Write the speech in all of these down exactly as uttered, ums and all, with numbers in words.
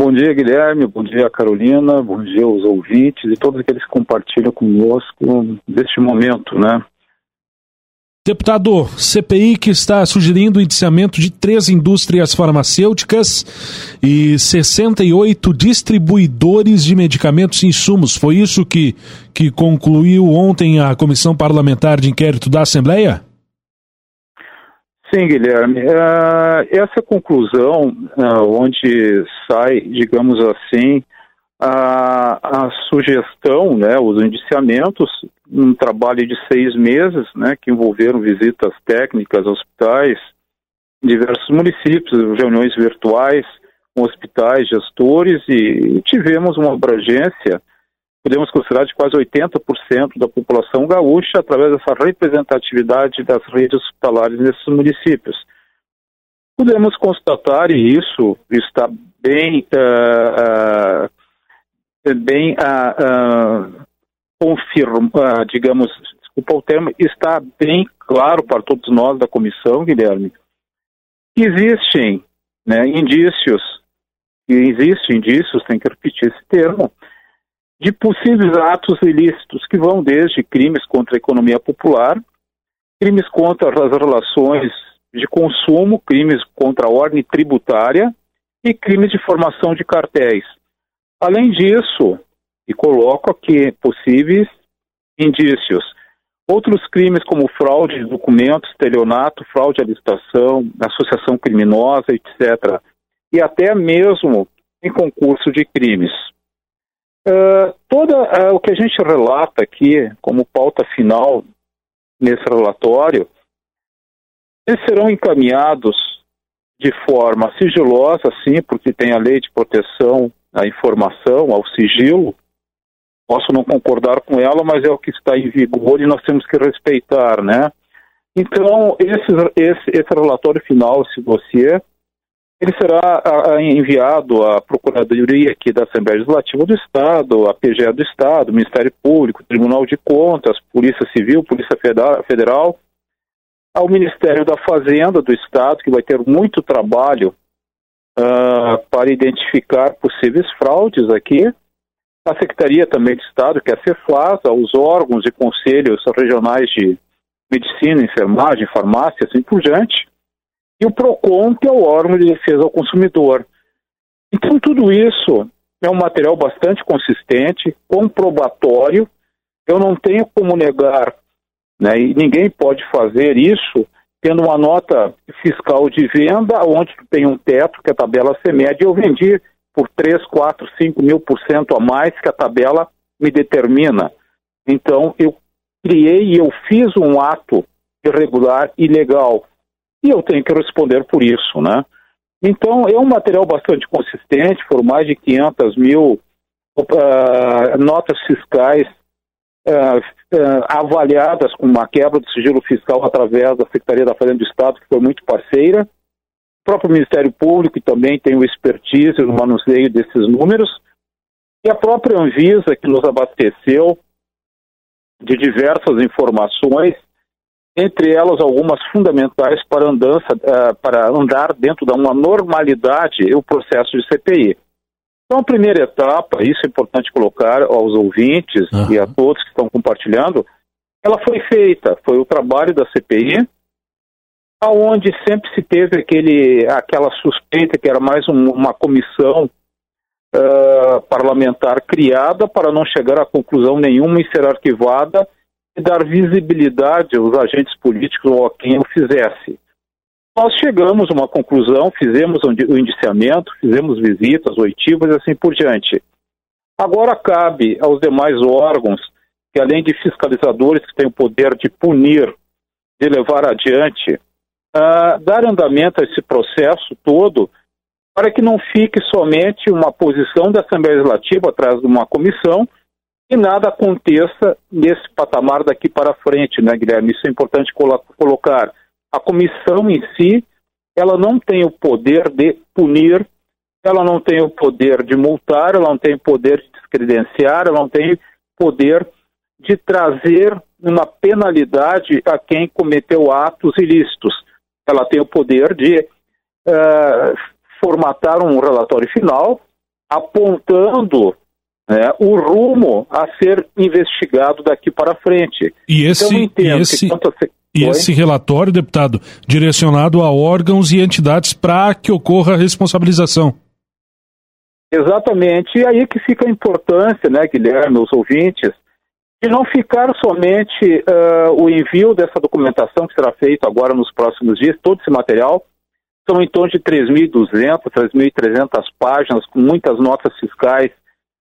Bom dia, Guilherme, bom dia, Carolina, bom dia aos ouvintes e todos aqueles que compartilham conosco deste momento, né? Deputado, C P I que está sugerindo o indiciamento de três indústrias farmacêuticas e sessenta e oito distribuidores de medicamentos e insumos. Foi isso que, que concluiu ontem a Comissão Parlamentar de Inquérito da Assembleia? Sim, Guilherme. Uh, essa conclusão, uh, onde sai, digamos assim, a, a sugestão, né, os indiciamentos, um trabalho de seis meses, né, que envolveram visitas técnicas a hospitais, diversos municípios, reuniões virtuais com hospitais, gestores, e tivemos uma abrangência, podemos considerar, de quase oitenta por cento da população gaúcha através dessa representatividade das redes hospitalares nesses municípios. Podemos constatar, e isso está bem, uh, uh, bem uh, uh, confirmado, uh, digamos, desculpa o termo, está bem claro para todos nós da comissão, Guilherme, que existem, né, indícios, e existem indícios, tem que repetir esse termo, de possíveis atos ilícitos que vão desde crimes contra a economia popular, crimes contra as relações de consumo, crimes contra a ordem tributária e crimes de formação de cartéis. Além disso, e coloco aqui possíveis indícios, outros crimes como fraude de documentos, estelionato, fraude à licitação, associação criminosa, etcétera, e até mesmo em concurso de crimes. Uh, todo uh, o que a gente relata aqui como pauta final nesse relatório, eles serão encaminhados de forma sigilosa, sim, porque tem a lei de proteção à informação, ao sigilo. Posso não concordar com ela, mas é o que está em vigor e nós temos que respeitar, né? Então, esse, esse, esse relatório final, esse dossiê, ele será enviado à Procuradoria aqui da Assembleia Legislativa do Estado, à P G E do Estado, Ministério Público, Tribunal de Contas, Polícia Civil, Polícia Federal, ao Ministério da Fazenda do Estado, que vai ter muito trabalho uh, para identificar possíveis fraudes aqui, à Secretaria também do Estado, que é a Ceflasa, aos órgãos e conselhos regionais de medicina, enfermagem, farmácia, assim por diante, e o PROCON, que é o órgão de defesa ao consumidor. Então, tudo isso é um material bastante consistente, comprobatório. Eu não tenho como negar, né, e ninguém pode fazer isso tendo uma nota fiscal de venda, onde tem um teto, que a tabela CMED, e eu vendi por três, quatro, cinco mil por cento a mais que a tabela me determina. Então, eu criei e eu fiz um ato irregular e ilegal. E eu tenho que responder por isso, né? Então, é um material bastante consistente, foram mais de quinhentas mil uh, notas fiscais uh, uh, avaliadas com uma quebra do sigilo fiscal através da Secretaria da Fazenda do Estado, que foi muito parceira. O próprio Ministério Público, que também tem o expertise no manuseio desses números. E a própria Anvisa, que nos abasteceu de diversas informações, entre elas algumas fundamentais para, andança, para andar dentro de uma normalidade o processo de C P I. Então, a primeira etapa, isso é importante colocar aos ouvintes uhum. e a todos que estão compartilhando, ela foi feita, foi o trabalho da C P I, aonde sempre se teve aquele, aquela suspeita que era mais um, uma comissão uh, parlamentar criada para não chegar a conclusão nenhuma e ser arquivada, dar visibilidade aos agentes políticos ou a quem o fizesse. Nós chegamos a uma conclusão, fizemos o indiciamento, fizemos visitas, oitivas e assim por diante. Agora cabe aos demais órgãos, que além de fiscalizadores que têm o poder de punir, de levar adiante, uh, dar andamento a esse processo todo, para que não fique somente uma posição da Assembleia Legislativa atrás de uma comissão, e nada aconteça nesse patamar daqui para frente, né, Guilherme? Isso é importante colo- colocar. A comissão em si, ela não tem o poder de punir, ela não tem o poder de multar, ela não tem o poder de descredenciar, ela não tem poder de trazer uma penalidade a quem cometeu atos ilícitos. Ela tem o poder de uh, formatar um relatório final, apontando, né, o rumo a ser investigado daqui para frente. E esse, então, eu entendo e esse, que... e esse relatório, deputado, direcionado a órgãos e entidades para que ocorra a responsabilização. Exatamente, e aí que fica a importância, né, Guilherme, os ouvintes, de não ficar somente uh, o envio dessa documentação que será feito agora nos próximos dias, todo esse material, são em torno de três mil e duzentas, três mil e trezentas páginas, com muitas notas fiscais,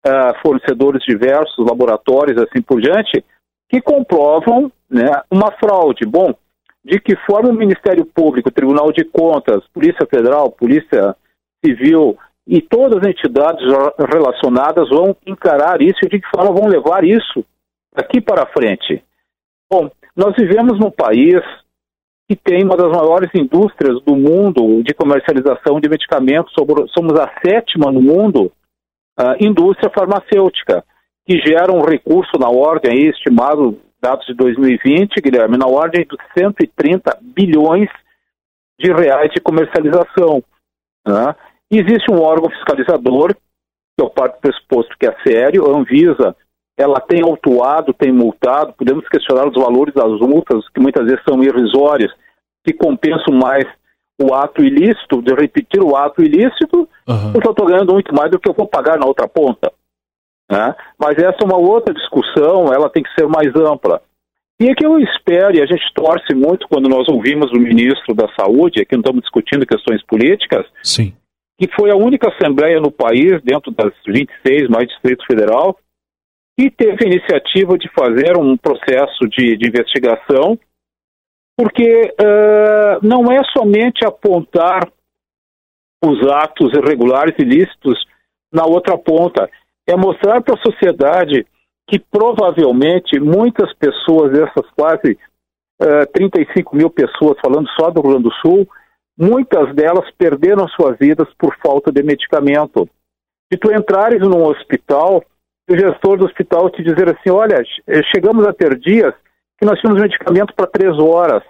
uh, fornecedores diversos, laboratórios, assim por diante, que comprovam, né, uma fraude. Bom, de que forma o Ministério Público, Tribunal de Contas, Polícia Federal, Polícia Civil e todas as entidades relacionadas vão encarar isso e de que forma vão levar isso daqui para frente? Bom, nós vivemos num país que tem uma das maiores indústrias do mundo de comercialização de medicamentos, somos a sétima no mundo, a indústria farmacêutica, que gera um recurso na ordem, aí, estimado, dados de dois mil e vinte, Guilherme, na ordem dos cento e trinta bilhões de reais de comercialização, né? Existe um órgão fiscalizador, que eu parto do pressuposto que é sério, a Anvisa, ela tem autuado, tem multado, podemos questionar os valores das multas, que muitas vezes são irrisórios, que compensam mais o ato ilícito, de repetir o ato ilícito, uhum. porque eu estou ganhando muito mais do que eu vou pagar na outra ponta, né? Mas essa é uma outra discussão, ela tem que ser mais ampla. E é que eu espero, e a gente torce muito quando nós ouvimos o ministro da Saúde, aqui não estamos discutindo questões políticas, sim, que foi a única assembleia no país, dentro das vinte e seis, mais Distrito Federal, que teve a iniciativa de fazer um processo de, de investigação, porque uh, não é somente apontar os atos irregulares e ilícitos na outra ponta, é mostrar para a sociedade que provavelmente muitas pessoas, dessas quase uh, trinta e cinco mil pessoas, falando só do Rio Grande do Sul, muitas delas perderam suas vidas por falta de medicamento. Se tu entrares num hospital, o gestor do hospital te dizer assim, olha, chegamos a ter dias que nós tínhamos medicamento para três horas.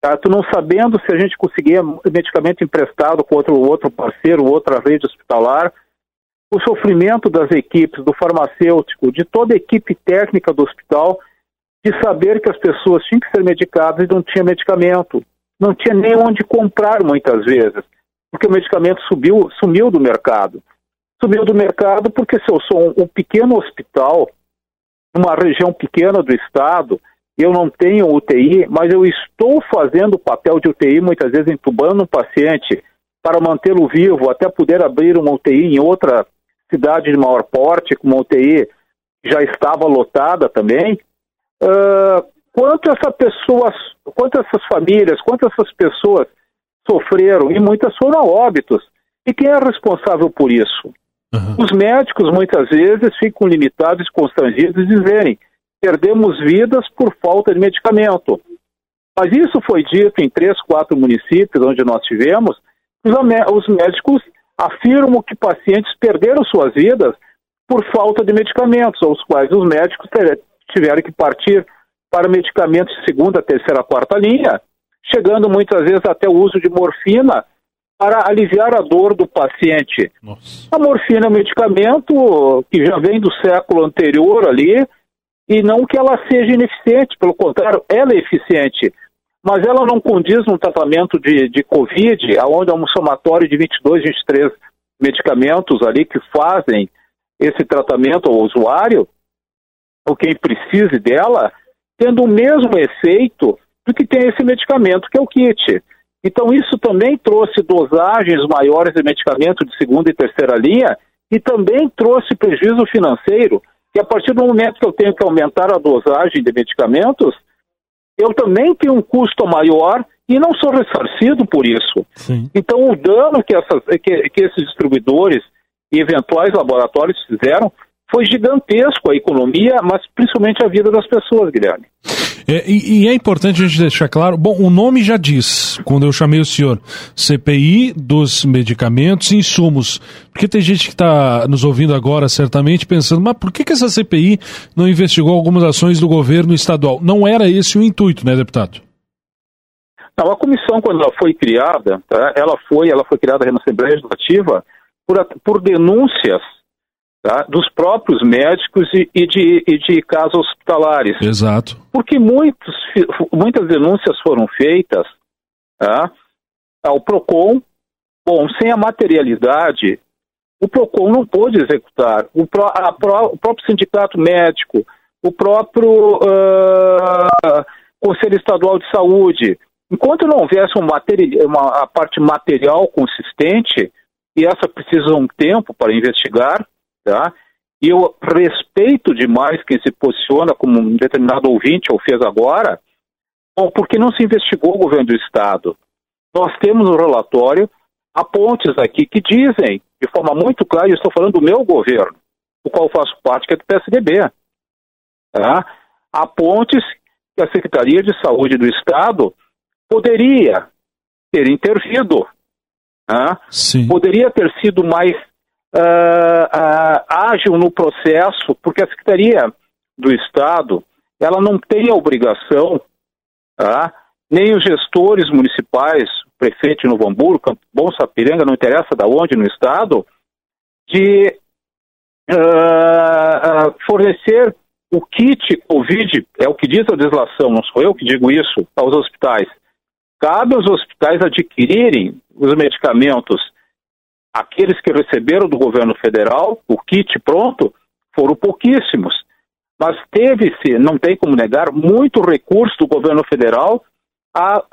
Tá? Tu não sabendo se a gente conseguia medicamento emprestado com outro, outro parceiro, outra rede hospitalar. O sofrimento das equipes, do farmacêutico, de toda a equipe técnica do hospital, de saber que as pessoas tinham que ser medicadas e não tinha medicamento. Não tinha nem onde comprar muitas vezes, porque o medicamento subiu, sumiu do mercado. Sumiu do mercado porque se eu sou um, um pequeno hospital, uma região pequena do estado, eu não tenho U T I, mas eu estou fazendo o papel de U T I, muitas vezes entubando um paciente para mantê-lo vivo, até poder abrir uma U T I em outra cidade de maior porte, com uma U T I que já estava lotada também. Uh... Quanto essas pessoas, quanto essas famílias, quanto essas pessoas sofreram, e muitas foram a óbitos. E quem é responsável por isso? Uhum. Os médicos, muitas vezes, ficam limitados, constrangidos, dizerem, perdemos vidas por falta de medicamento. Mas isso foi dito em três, quatro municípios onde nós tivemos, os médicos afirmam que pacientes perderam suas vidas por falta de medicamentos, aos quais os médicos tiveram que partir para medicamentos de segunda, terceira, quarta linha, chegando muitas vezes até o uso de morfina para aliviar a dor do paciente. Nossa. A morfina é um medicamento que já vem do século anterior ali, e não que ela seja ineficiente, pelo contrário, ela é eficiente, mas ela não condiz num tratamento de, de Covid, onde há um somatório de vinte e dois, vinte e três medicamentos ali que fazem esse tratamento ao usuário, ou quem precise dela, tendo o mesmo efeito do que tem esse medicamento, que é o kit. Então, isso também trouxe dosagens maiores de medicamento de segunda e terceira linha e também trouxe prejuízo financeiro, que a partir do momento que eu tenho que aumentar a dosagem de medicamentos, eu também tenho um custo maior e não sou ressarcido por isso. Sim. Então, o dano que, essas, que, que esses distribuidores e eventuais laboratórios fizeram foi gigantesco a economia, mas principalmente a vida das pessoas, Guilherme. É, e, e é importante a gente deixar claro, bom, o nome já diz, quando eu chamei o senhor, C P I dos medicamentos e insumos, porque tem gente que está nos ouvindo agora certamente pensando, mas por que, que essa C P I não investigou algumas ações do governo estadual? Não era esse o intuito, né, deputado? Não, a comissão, quando ela foi criada, tá, ela, foi, ela foi criada na Assembleia Legislativa por, por denúncias, tá, dos próprios médicos e, e, de, e de casos hospitalares. Exato. Porque muitos, muitas denúncias foram feitas, tá, ao PROCON, bom, sem a materialidade, o PROCON não pôde executar, o, pró, a pró, o próprio sindicato médico, o próprio uh, Conselho Estadual de Saúde. Enquanto não houvesse um materi- uma a parte material consistente, e essa precisa de um tempo para investigar, tá? E eu respeito demais quem se posiciona como um determinado ouvinte ou fez agora, bom, porque não se investigou o governo do Estado. Nós temos um relatório, há pontes aqui que dizem, de forma muito clara, eu estou falando do meu governo, do qual eu faço parte, que é do P S D B. Tá? Há pontes que a Secretaria de Saúde do Estado poderia ter intervido, né? Poderia ter sido mais uh, uh, ágil no processo, porque a Secretaria do Estado, ela não tem a obrigação, uh, nem os gestores municipais, prefeito de Novo Hamburgo, Campo Bom, Sapiranga, não interessa de onde no Estado, de uh, uh, fornecer o kit COVID, é o que diz a legislação, não sou eu que digo isso, aos hospitais. Cabe aos hospitais adquirirem os medicamentos. Aqueles que receberam do governo federal, o kit pronto, foram pouquíssimos. Mas teve-se, não tem como negar, muito recurso do governo federal à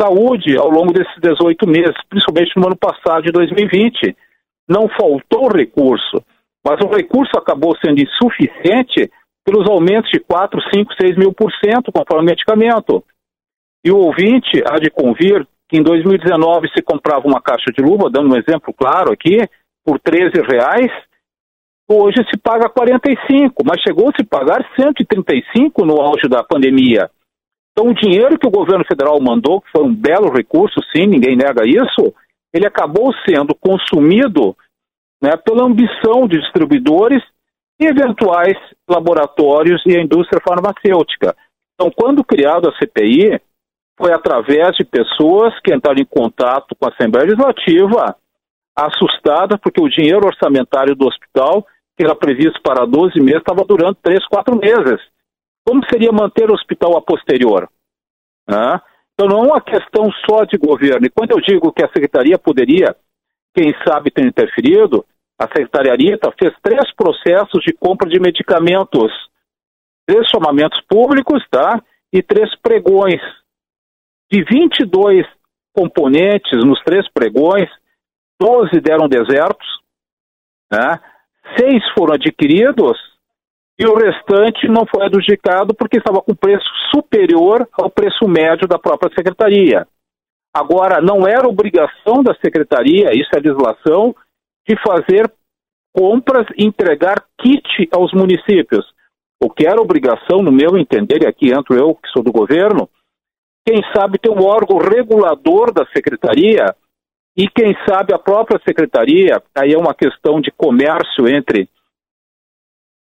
saúde ao longo desses dezoito meses, principalmente no ano passado, de dois mil e vinte. Não faltou recurso, mas o recurso acabou sendo insuficiente pelos aumentos de quatro, cinco, seis mil por cento, conforme o medicamento. E o ouvinte há de convir que em dois mil e dezenove se comprava uma caixa de luva, dando um exemplo claro aqui, por treze reais, hoje se paga quarenta e cinco, mas chegou a se pagar cento e trinta e cinco no auge da pandemia. Então o dinheiro que o governo federal mandou, que foi um belo recurso, sim, ninguém nega isso, ele acabou sendo consumido, né, pela ambição de distribuidores e eventuais laboratórios e a indústria farmacêutica. Então quando criado a C P I, foi através de pessoas que entraram em contato com a Assembleia Legislativa, assustadas porque o dinheiro orçamentário do hospital, que era previsto para doze meses, estava durando três, quatro meses. Como seria manter o hospital a posterior? Ah, então não é uma questão só de governo. E quando eu digo que a Secretaria poderia, quem sabe, ter interferido, a Secretaria fez três processos de compra de medicamentos, três chamamentos públicos, tá? E três pregões. De vinte e dois componentes nos três pregões, doze deram desertos, né? seis foram adquiridos e o restante não foi adjudicado porque estava com preço superior ao preço médio da própria Secretaria. Agora, não era obrigação da Secretaria, isso é legislação, de fazer compras e entregar kit aos municípios. O que era obrigação, no meu entender, e aqui entro eu, que sou do governo, quem sabe tem um órgão regulador da Secretaria e quem sabe a própria Secretaria, aí é uma questão de comércio entre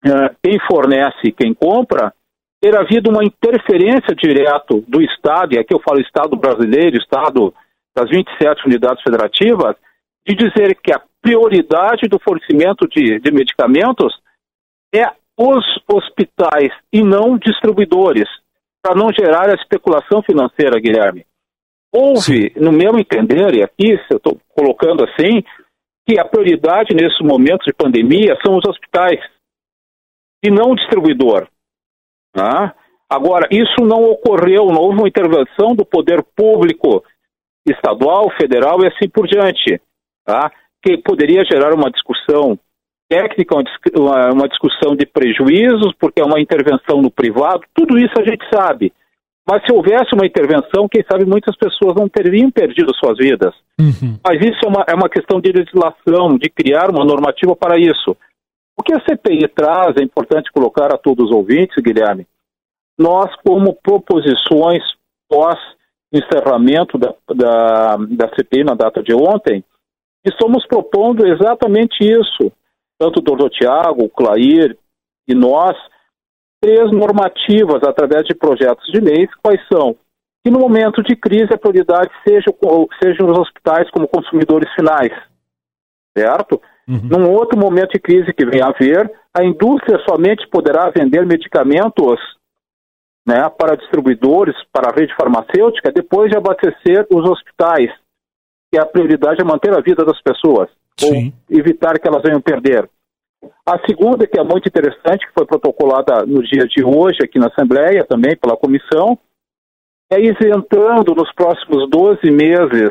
uh, quem fornece e quem compra, ter havido uma interferência direta do Estado, e aqui eu falo Estado brasileiro, Estado das vinte e sete unidades federativas, de dizer que a prioridade do fornecimento de, de medicamentos é os hospitais e não distribuidores, para não gerar a especulação financeira, Guilherme. Houve, sim, no meu entender, e aqui eu estou colocando assim, que a prioridade nesses momentos de pandemia são os hospitais e não o distribuidor. Tá? Agora, isso não ocorreu, não houve uma intervenção do poder público estadual, federal e assim por diante, tá? Que poderia gerar uma discussão técnica, uma discussão de prejuízos, porque é uma intervenção no privado, tudo isso a gente sabe. Mas se houvesse uma intervenção, quem sabe muitas pessoas não teriam perdido suas vidas. Uhum. Mas isso é uma, é uma questão de legislação, de criar uma normativa para isso. O que a C P I traz, é importante colocar a todos os ouvintes, Guilherme, nós como proposições pós-encerramento da, da, da C P I na data de ontem, estamos propondo exatamente isso. Tanto o doutor Tiago, o Clair e nós, três normativas através de projetos de leis, quais são? Que no momento de crise a prioridade seja, sejam os hospitais como consumidores finais, certo? Uhum. Num outro momento de crise que vem a haver, a indústria somente poderá vender medicamentos, né, para distribuidores, para a rede farmacêutica, depois de abastecer os hospitais. E a prioridade é manter a vida das pessoas, Sim. ou evitar que elas venham perder. A segunda, que é muito interessante, que foi protocolada no dia de hoje aqui na Assembleia, também pela comissão, é isentando nos próximos doze meses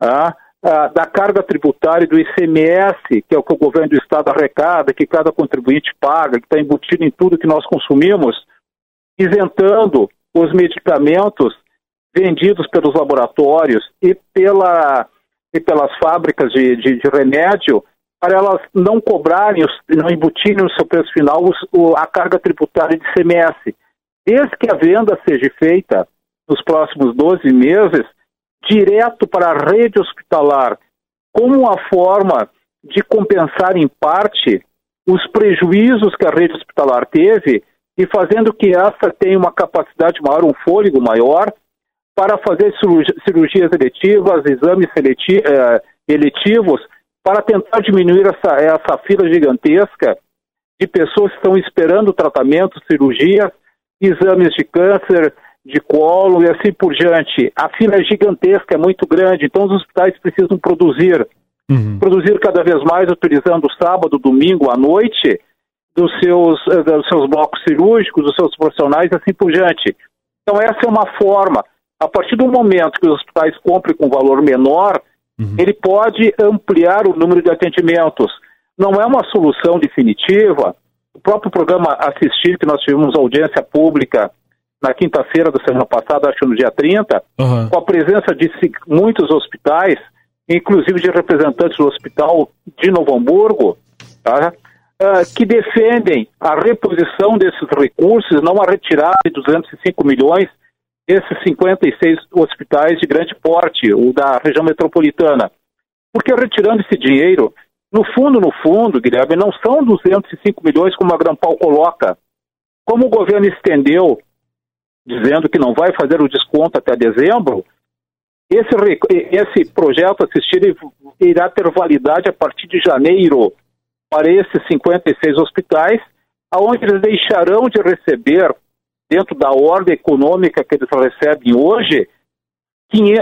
ah, ah, da carga tributária do I C M S, que é o que o governo do Estado arrecada, que cada contribuinte paga, que está embutido em tudo que nós consumimos, isentando os medicamentos vendidos pelos laboratórios e, pela, e pelas fábricas de, de, de remédio, para elas não cobrarem, não embutirem no seu preço final os, o, a carga tributária de I C M S, desde que a venda seja feita nos próximos doze meses, direto para a rede hospitalar, como uma forma de compensar em parte os prejuízos que a rede hospitalar teve e fazendo que essa tenha uma capacidade maior, um fôlego maior, para fazer cirurgias eletivas, exames seleti- eletivos, para tentar diminuir essa, essa fila gigantesca de pessoas que estão esperando tratamento, cirurgias, exames de câncer, de colo e assim por diante. A fila é gigantesca, é muito grande, então os hospitais precisam produzir. Uhum. Produzir cada vez mais, utilizando o sábado, domingo, à noite, dos seus, dos seus blocos cirúrgicos, dos seus profissionais e assim por diante. Então essa é uma forma. A partir do momento que os hospitais comprem com valor menor, uhum. ele pode ampliar o número de atendimentos. Não é uma solução definitiva. O próprio programa Assistir, que nós tivemos audiência pública na quinta-feira da semana passada, acho que no dia trinta, uhum. com a presença de muitos hospitais, inclusive de representantes do Hospital de Novo Hamburgo, tá? uh, que defendem a reposição desses recursos, não a retirada de duzentos e cinco milhões desses cinquenta e seis hospitais de grande porte, o da região metropolitana. Porque retirando esse dinheiro... No fundo, no fundo, Guilherme, não são duzentos e cinco milhões como a Grampal coloca. Como o governo estendeu, dizendo que não vai fazer o desconto até dezembro, esse, esse projeto Assistir irá ter validade a partir de janeiro para esses cinquenta e seis hospitais, onde eles deixarão de receber, dentro da ordem econômica que eles recebem hoje,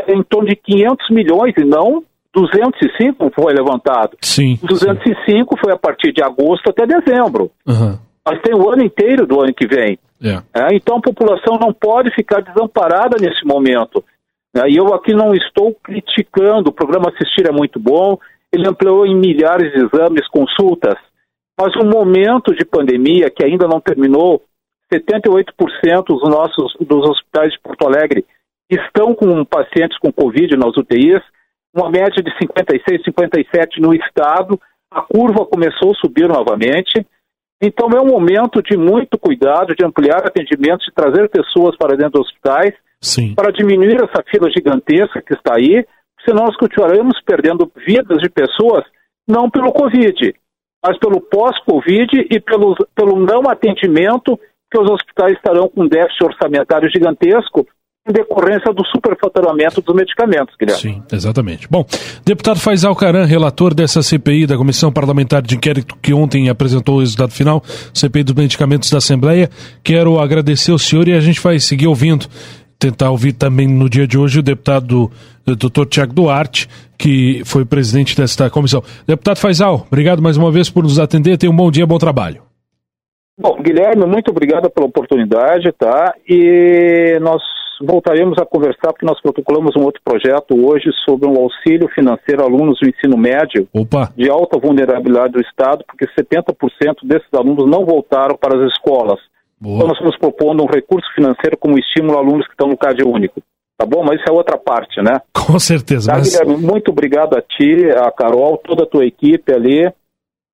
em torno de quinhentos milhões e não... duzentos e cinco foi levantado. Sim, duzentos e cinco sim. foi a partir de agosto até dezembro. Uhum. Mas tem o ano inteiro do ano que vem. Yeah. É, então a população não pode ficar desamparada nesse momento. É, e eu aqui não estou criticando. O programa Assistir é muito bom. Ele ampliou em milhares de exames, consultas. Mas o momento de pandemia, que ainda não terminou, setenta e oito por cento dos, nossos, dos hospitais de Porto Alegre estão com pacientes com Covid nas U T Is, uma média de cinquenta e seis, cinquenta e sete no estado, a curva começou a subir novamente, então é um momento de muito cuidado, de ampliar atendimentos, de trazer pessoas para dentro dos hospitais, Sim. para diminuir essa fila gigantesca que está aí, senão nós continuaremos perdendo vidas de pessoas, não pelo Covid, mas pelo pós-Covid e pelo, pelo não atendimento que os hospitais estarão com déficit orçamentário gigantesco, em decorrência do superfaturamento dos medicamentos, Guilherme. Sim, exatamente. Bom, deputado Faisal Karam, relator dessa C P I, da Comissão Parlamentar de Inquérito, que ontem apresentou o resultado final, C P I dos Medicamentos da Assembleia, quero agradecer ao senhor e a gente vai seguir ouvindo, tentar ouvir também no dia de hoje o deputado o doutor Tiago Duarte, que foi presidente desta comissão. Deputado Faisal, obrigado mais uma vez por nos atender, tenha um bom dia, bom trabalho. Bom, Guilherme, muito obrigado pela oportunidade, tá? E nós voltaremos a conversar, porque nós protocolamos um outro projeto hoje sobre um auxílio financeiro a alunos do ensino médio Opa. de alta vulnerabilidade do Estado, porque setenta por cento desses alunos não voltaram para as escolas. Boa. Então nós estamos propondo um recurso financeiro como estímulo a alunos que estão no CadÚnico. Tá bom? Mas isso é outra parte, né? Com certeza. Tá, mas... Guilherme, muito obrigado a ti, a Carol, toda a tua equipe ali.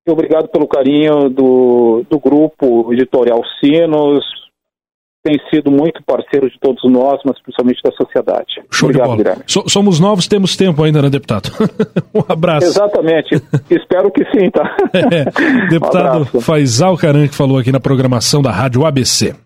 E obrigado pelo carinho do, do grupo editorial Sinos, tem sido muito parceiro de todos nós, mas principalmente da sociedade. Show Obrigado, de bola. Guilherme. So- somos novos, temos tempo ainda, né, deputado? Um abraço. Exatamente. Espero que sim, tá? É. Deputado um Faisal Karam, que falou aqui na programação da Rádio A B C.